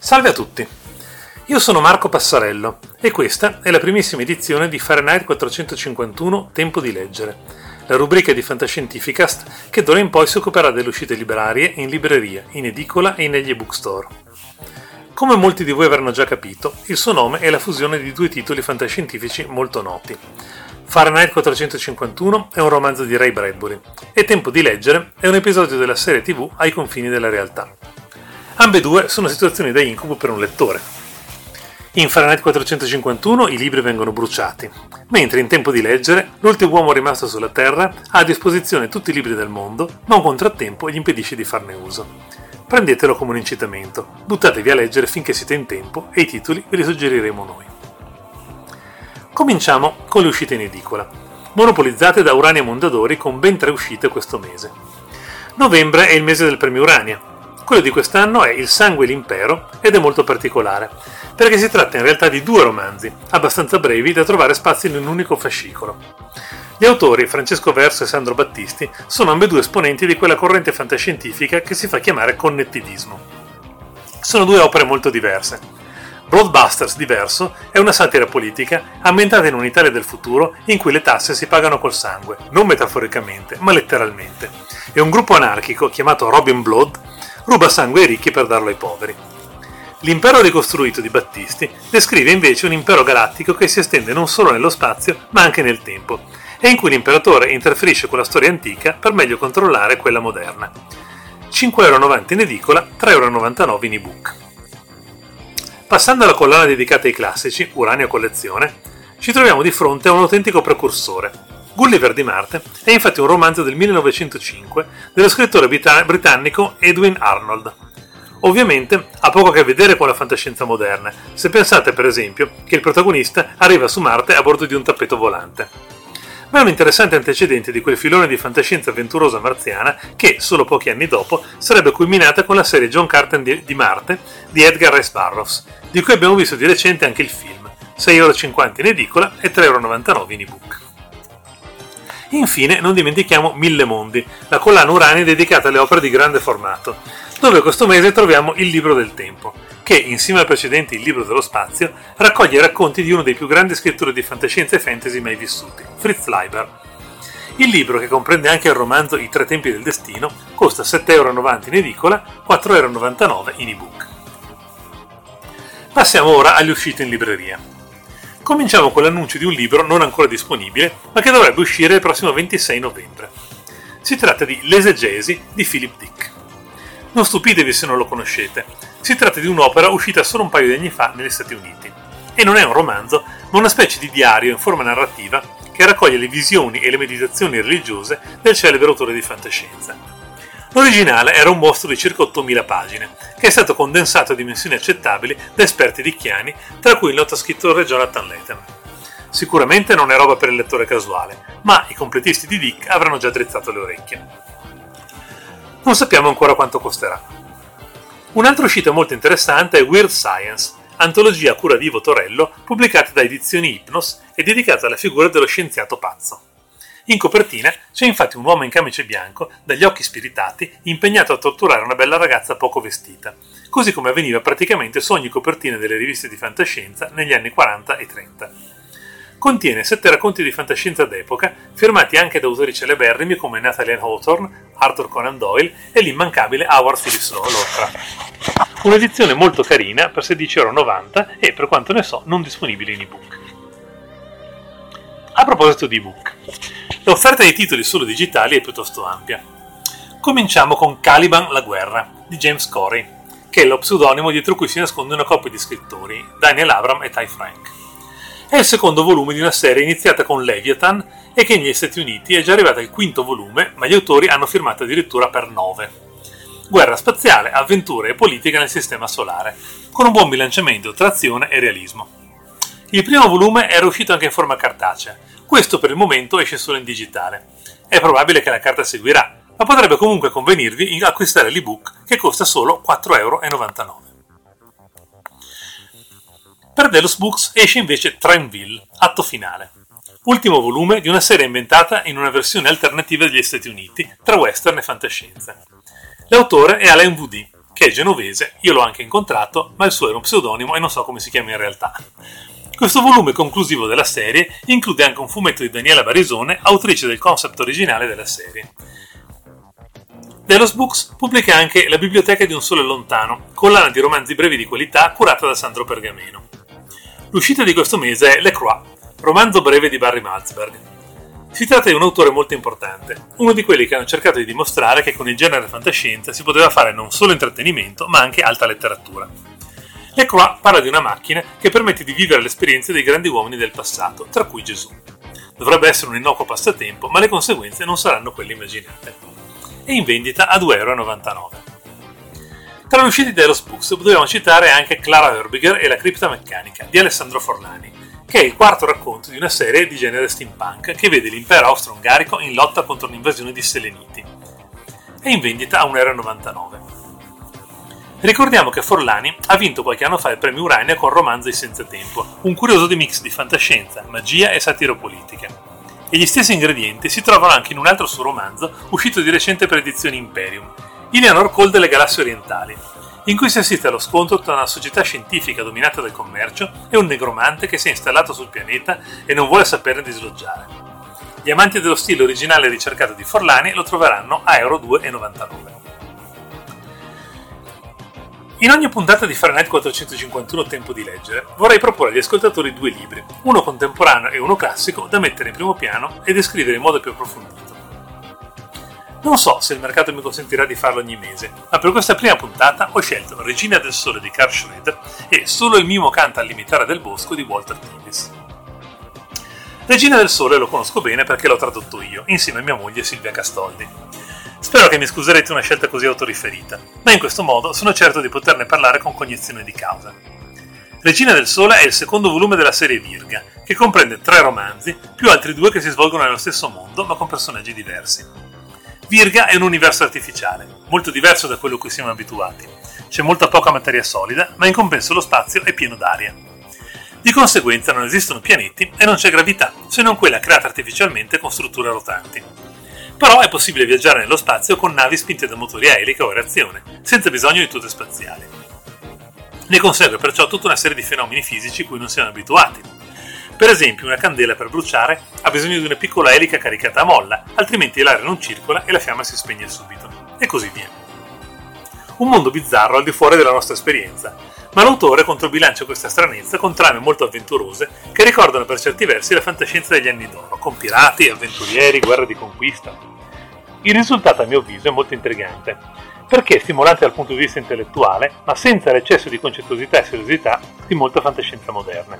Salve a tutti, io sono Marco Passarello e questa è la primissima edizione di Fahrenheit 451 Tempo di leggere, la rubrica di Fantascientificast che d'ora in poi si occuperà delle uscite librarie in libreria, in edicola e negli ebookstore. Come molti di voi avranno già capito, il suo nome è la fusione di due titoli fantascientifici molto noti. Fahrenheit 451 è un romanzo di Ray Bradbury e Tempo di leggere è un episodio della serie TV ai confini della realtà. Ambedue sono situazioni da incubo per un lettore. In Fahrenheit 451 i libri vengono bruciati, mentre in Tempo di leggere l'ultimo uomo rimasto sulla Terra ha a disposizione tutti i libri del mondo, ma un contrattempo gli impedisce di farne uso. Prendetelo come un incitamento, buttatevi a leggere finché siete in tempo e i titoli ve li suggeriremo noi. Cominciamo con le uscite in edicola, monopolizzate da Urania Mondadori con ben 3 uscite questo mese. Novembre è il mese del premio Urania. Quello di quest'anno è Il Sangue e l'Impero ed è molto particolare, perché si tratta in realtà di 2 romanzi, abbastanza brevi da trovare spazio in un unico fascicolo. Gli autori, Francesco Verso e Sandro Battisti, sono ambedue esponenti di quella corrente fantascientifica che si fa chiamare connettivismo. Sono 2 opere molto diverse. Bloodbusters di Verso è una satira politica ambientata in un'Italia del futuro in cui le tasse si pagano col sangue, non metaforicamente, ma letteralmente, e un gruppo anarchico chiamato Robin Blood ruba sangue ai ricchi per darlo ai poveri. L'impero ricostruito di Battisti descrive invece un impero galattico che si estende non solo nello spazio ma anche nel tempo e in cui l'imperatore interferisce con la storia antica per meglio controllare quella moderna. 5,90€ in edicola, 3,99€ in ebook. Passando alla collana dedicata ai classici, Urania Collezione, ci troviamo di fronte a un autentico precursore. Gulliver di Marte è infatti un romanzo del 1905 dello scrittore britannico Edwin Arnold. Ovviamente ha poco a che vedere con la fantascienza moderna, se pensate per esempio che il protagonista arriva su Marte a bordo di un tappeto volante. Ma è un interessante antecedente di quel filone di fantascienza avventurosa marziana che, solo pochi anni dopo, sarebbe culminata con la serie John Carter di Marte di Edgar Rice Burroughs, di cui abbiamo visto di recente anche il film, 6,50€ in edicola e 3,99€ in ebook. Infine non dimentichiamo Mille Mondi, la collana Urania dedicata alle opere di grande formato, dove questo mese troviamo Il Libro del Tempo, che, insieme al precedente Il Libro dello Spazio, raccoglie i racconti di uno dei più grandi scrittori di fantascienza e fantasy mai vissuti, Fritz Leiber. Il libro, che comprende anche il romanzo I Tre Tempi del Destino, costa 7,90€ in edicola, 4,99€ in ebook. Passiamo ora alle uscite in libreria. Cominciamo con l'annuncio di un libro non ancora disponibile, ma che dovrebbe uscire il prossimo 26 novembre. Si tratta di L'esegesi di Philip Dick. Non stupitevi se non lo conoscete, si tratta di un'opera uscita solo un paio di anni fa negli Stati Uniti. E non è un romanzo, ma una specie di diario in forma narrativa che raccoglie le visioni e le meditazioni religiose del celebre autore di fantascienza. L'originale era un mostro di circa 8.000 pagine, che è stato condensato a dimensioni accettabili da esperti dicchiani, tra cui il noto scrittore Jonathan Letham. Sicuramente non è roba per il lettore casuale, ma i completisti di Dick avranno già drizzato le orecchie. Non sappiamo ancora quanto costerà. Un'altra uscita molto interessante è Weird Science, antologia a cura di Ivo Torello, pubblicata da Edizioni Hypnos e dedicata alla figura dello scienziato pazzo. In copertina c'è infatti un uomo in camice bianco, dagli occhi spiritati, impegnato a torturare una bella ragazza poco vestita, così come avveniva praticamente su ogni copertina delle riviste di fantascienza negli anni 40 e 30. Contiene 7 racconti di fantascienza d'epoca, firmati anche da autori celeberrimi come Nathaniel Hawthorne, Arthur Conan Doyle e l'immancabile Howard Phillips Lovecraft. Un'edizione molto carina per 16,90€ e, per quanto ne so, non disponibile in ebook. A proposito di ebook, l'offerta dei titoli solo digitali è piuttosto ampia. Cominciamo con Caliban la guerra, di James Corey, che è lo pseudonimo dietro cui si nasconde una coppia di scrittori, Daniel Abram e Ty Frank. È il secondo volume di una serie iniziata con Leviathan e che negli Stati Uniti è già arrivata al 5° volume, ma gli autori hanno firmato addirittura per 9. Guerra spaziale, avventure e politica nel sistema solare, con un buon bilanciamento tra azione e realismo. Il primo volume era uscito anche in forma cartacea, questo per il momento esce solo in digitale. È probabile che la carta seguirà, ma potrebbe comunque convenirvi acquistare l'ebook che costa solo €4,99. Per Delos Books esce invece Trenville, Atto Finale, ultimo volume di una serie inventata in una versione alternativa degli Stati Uniti tra western e fantascienza. L'autore è Alain Voody, che è genovese, io l'ho anche incontrato, ma il suo era un pseudonimo e non so come si chiama in realtà. Questo volume conclusivo della serie include anche un fumetto di Daniela Barisone, autrice del concept originale della serie. Delos Books pubblica anche La biblioteca di un sole lontano, collana di romanzi brevi di qualità curata da Sandro Pergameno. L'uscita di questo mese è Le Croix, romanzo breve di Barry Malzberg. Si tratta di un autore molto importante, uno di quelli che hanno cercato di dimostrare che con il genere fantascienza si poteva fare non solo intrattenimento, ma anche alta letteratura. Le Croix parla di una macchina che permette di vivere le esperienze dei grandi uomini del passato, tra cui Gesù. Dovrebbe essere un innocuo passatempo, ma le conseguenze non saranno quelle immaginate. È in vendita a €2,99. Tra le uscite di Delos Books dobbiamo citare anche Clara Hörbiger e la cripta meccanica di Alessandro Forlani, che è il quarto racconto di una serie di genere steampunk che vede l'impero austro-ungarico in lotta contro l'invasione di Seleniti. È in vendita a €1,99. Ricordiamo che Forlani ha vinto qualche anno fa il premio Urania col romanzo I Senza Tempo, un curioso di mix di fantascienza, magia e satiro politica. E gli stessi ingredienti si trovano anche in un altro suo romanzo uscito di recente per Edizioni Imperium, Eleanor Cole delle Galassie Orientali, in cui si assiste allo scontro tra una società scientifica dominata dal commercio e un negromante che si è installato sul pianeta e non vuole saperne di sloggiare. Gli amanti dello stile originale ricercato di Forlani lo troveranno a €2,99. In ogni puntata di Fahrenheit 451 Tempo di Leggere vorrei proporre agli ascoltatori due libri, uno contemporaneo e uno classico, da mettere in primo piano e descrivere in modo più approfondito. Non so se il mercato mi consentirà di farlo ogni mese, ma per questa prima puntata ho scelto Regina del Sole di Carl Schroeder e Solo il mimo canta al limitare del bosco di Walter Tevis. Regina del Sole lo conosco bene perché l'ho tradotto io, insieme a mia moglie Silvia Castoldi. Spero che mi scuserete una scelta così autoriferita, ma in questo modo sono certo di poterne parlare con cognizione di causa. Regina del Sole è il secondo volume della serie Virga, che comprende 3 romanzi, più altri 2 che si svolgono nello stesso mondo ma con personaggi diversi. Virga è un universo artificiale, molto diverso da quello a cui siamo abituati. C'è molta poca materia solida, ma in compenso lo spazio è pieno d'aria. Di conseguenza non esistono pianeti e non c'è gravità, se non quella creata artificialmente con strutture rotanti. Però è possibile viaggiare nello spazio con navi spinte da motori a elica o a reazione, senza bisogno di tute spaziali. Ne consegue perciò tutta una serie di fenomeni fisici cui non siamo abituati. Per esempio, una candela per bruciare ha bisogno di una piccola elica caricata a molla, altrimenti l'aria non circola e la fiamma si spegne subito, e così via. Un mondo bizzarro al di fuori della nostra esperienza, ma l'autore controbilancia questa stranezza con trame molto avventurose che ricordano per certi versi la fantascienza degli anni d'oro, con pirati, avventurieri, guerre di conquista. Il risultato, a mio avviso, è molto intrigante, perché è stimolante dal punto di vista intellettuale, ma senza l'eccesso di concettosità e seriosità di molta fantascienza moderna.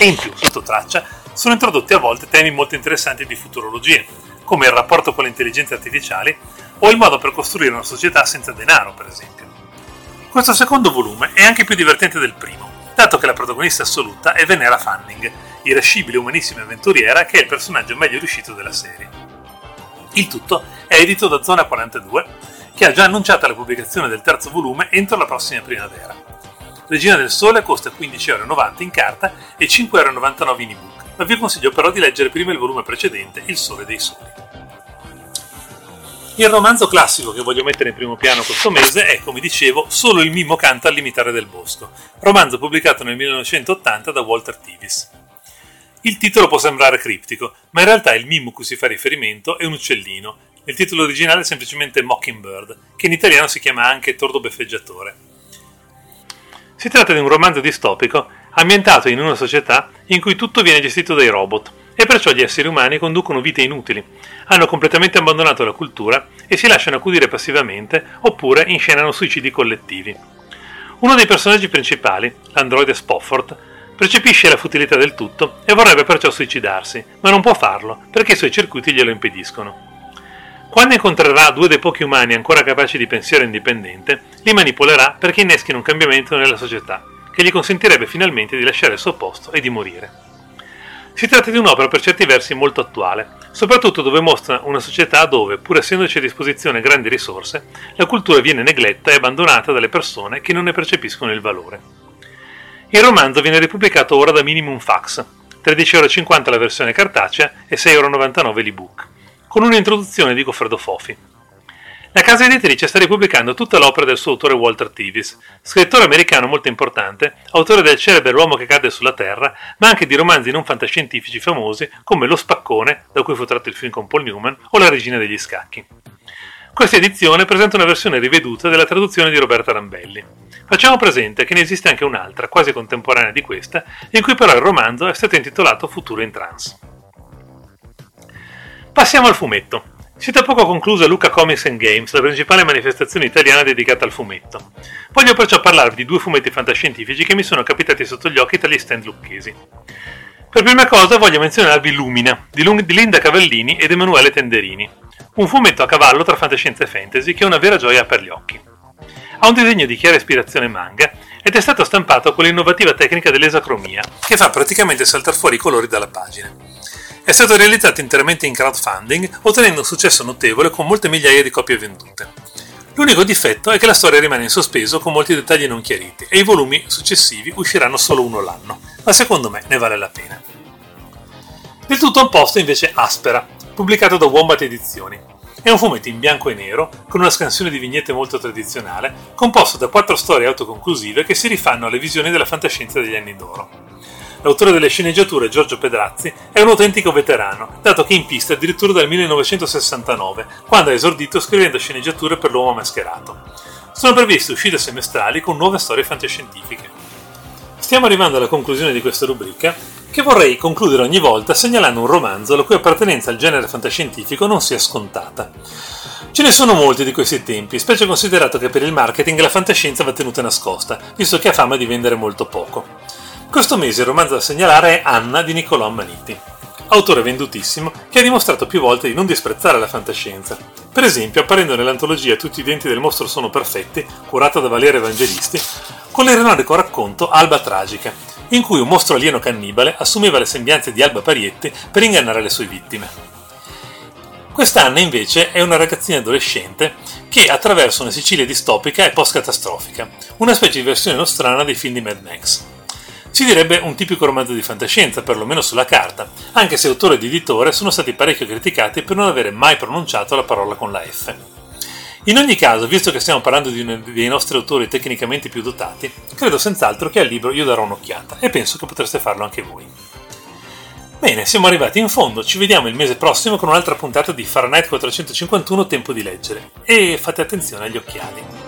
E in più, sotto traccia, sono introdotti a volte temi molto interessanti di futurologia, come il rapporto con le intelligenze artificiali o il modo per costruire una società senza denaro, per esempio. Questo secondo volume è anche più divertente del primo, dato che la protagonista assoluta è Venera Fanning, irascibile umanissima avventuriera che è il personaggio meglio riuscito della serie. Il tutto è edito da Zona 42, che ha già annunciato la pubblicazione del terzo volume entro la prossima primavera. Regina del Sole costa €15,90 in carta e €5,99 in ebook, ma vi consiglio però di leggere prima il volume precedente, Il Sole dei Soli. Il romanzo classico che voglio mettere in primo piano questo mese è, come dicevo, Solo il mimo canta al limitare del bosco, romanzo pubblicato nel 1980 da Walter Tevis. Il titolo può sembrare criptico, ma in realtà il mimo cui si fa riferimento è un uccellino. Il titolo originale è semplicemente Mockingbird, che in italiano si chiama anche Tordo Beffeggiatore. Si tratta di un romanzo distopico ambientato in una società in cui tutto viene gestito dai robot e perciò gli esseri umani conducono vite inutili, hanno completamente abbandonato la cultura e si lasciano accudire passivamente oppure inscenano suicidi collettivi. Uno dei personaggi principali, l'androide Spofford, percepisce la futilità del tutto e vorrebbe perciò suicidarsi, ma non può farlo perché i suoi circuiti glielo impediscono. Quando incontrerà 2 dei pochi umani ancora capaci di pensiero indipendente, li manipolerà perché inneschino un cambiamento nella società, che gli consentirebbe finalmente di lasciare il suo posto e di morire. Si tratta di un'opera per certi versi molto attuale, soprattutto dove mostra una società dove, pur essendoci a disposizione grandi risorse, la cultura viene negletta e abbandonata dalle persone che non ne percepiscono il valore. Il romanzo viene ripubblicato ora da Minimum Fax, 13,50 € la versione cartacea e 6,99 € l'ebook, con un'introduzione di Gofredo Fofi. La casa editrice sta ripubblicando tutta l'opera del suo autore Walter Tevis, scrittore americano molto importante, autore del celebre L'uomo che cadde sulla terra, ma anche di romanzi non fantascientifici famosi come Lo Spaccone, da cui fu tratto il film con Paul Newman, o La Regina degli Scacchi. Questa edizione presenta una versione riveduta della traduzione di Roberta Rambelli. Facciamo presente che ne esiste anche un'altra, quasi contemporanea di questa, in cui però il romanzo è stato intitolato Futuro in Trance. Passiamo al fumetto. Si è da poco conclusa Lucca Comics and Games, la principale manifestazione italiana dedicata al fumetto. Voglio perciò parlarvi di due fumetti fantascientifici che mi sono capitati sotto gli occhi tra gli stand lucchesi. Per prima cosa voglio menzionarvi Lumina, di Linda Cavallini ed Emanuele Tenderini, un fumetto a cavallo tra fantascienza e fantasy che è una vera gioia per gli occhi. Ha un disegno di chiara ispirazione manga ed è stato stampato con l'innovativa tecnica dell'esacromia, che fa praticamente saltare fuori i colori dalla pagina. È stato realizzato interamente in crowdfunding, ottenendo un successo notevole con molte migliaia di copie vendute. L'unico difetto è che la storia rimane in sospeso con molti dettagli non chiariti e i volumi successivi usciranno solo uno l'anno, ma secondo me ne vale la pena. Del tutto opposto invece Aspera, pubblicato da Wombat Edizioni. È un fumetto in bianco e nero, con una scansione di vignette molto tradizionale, composto da 4 storie autoconclusive che si rifanno alle visioni della fantascienza degli anni d'oro. L'autore delle sceneggiature, Giorgio Pedrazzi, è un autentico veterano, dato che in pista addirittura dal 1969, quando ha esordito scrivendo sceneggiature per L'Uomo Mascherato. Sono previste uscite semestrali con nuove storie fantascientifiche. Stiamo arrivando alla conclusione di questa rubrica, che vorrei concludere ogni volta segnalando un romanzo la cui appartenenza al genere fantascientifico non sia scontata. Ce ne sono molti di questi tempi, specie considerato che per il marketing la fantascienza va tenuta nascosta, visto che ha fama di vendere molto poco. Questo mese il romanzo da segnalare è Anna di Niccolò Ammaniti, autore vendutissimo che ha dimostrato più volte di non disprezzare la fantascienza, per esempio apparendo nell'antologia Tutti i denti del mostro sono perfetti, curata da Valerio Evangelisti, con l'ironico racconto Alba Tragica, in cui un mostro alieno cannibale assumeva le sembianze di Alba Parietti per ingannare le sue vittime. Quest'Anna invece è una ragazzina adolescente che attraversa una Sicilia distopica e post-catastrofica, una specie di versione nostrana dei film di Mad Max. Si direbbe un tipico romanzo di fantascienza, perlomeno sulla carta, anche se autore ed editore sono stati parecchio criticati per non avere mai pronunciato la parola con la F. In ogni caso, visto che stiamo parlando di uno dei nostri autori tecnicamente più dotati, credo senz'altro che al libro io darò un'occhiata e penso che potreste farlo anche voi. Bene, siamo arrivati in fondo, ci vediamo il mese prossimo con un'altra puntata di Fahrenheit 451 Tempo di leggere e fate attenzione agli occhiali.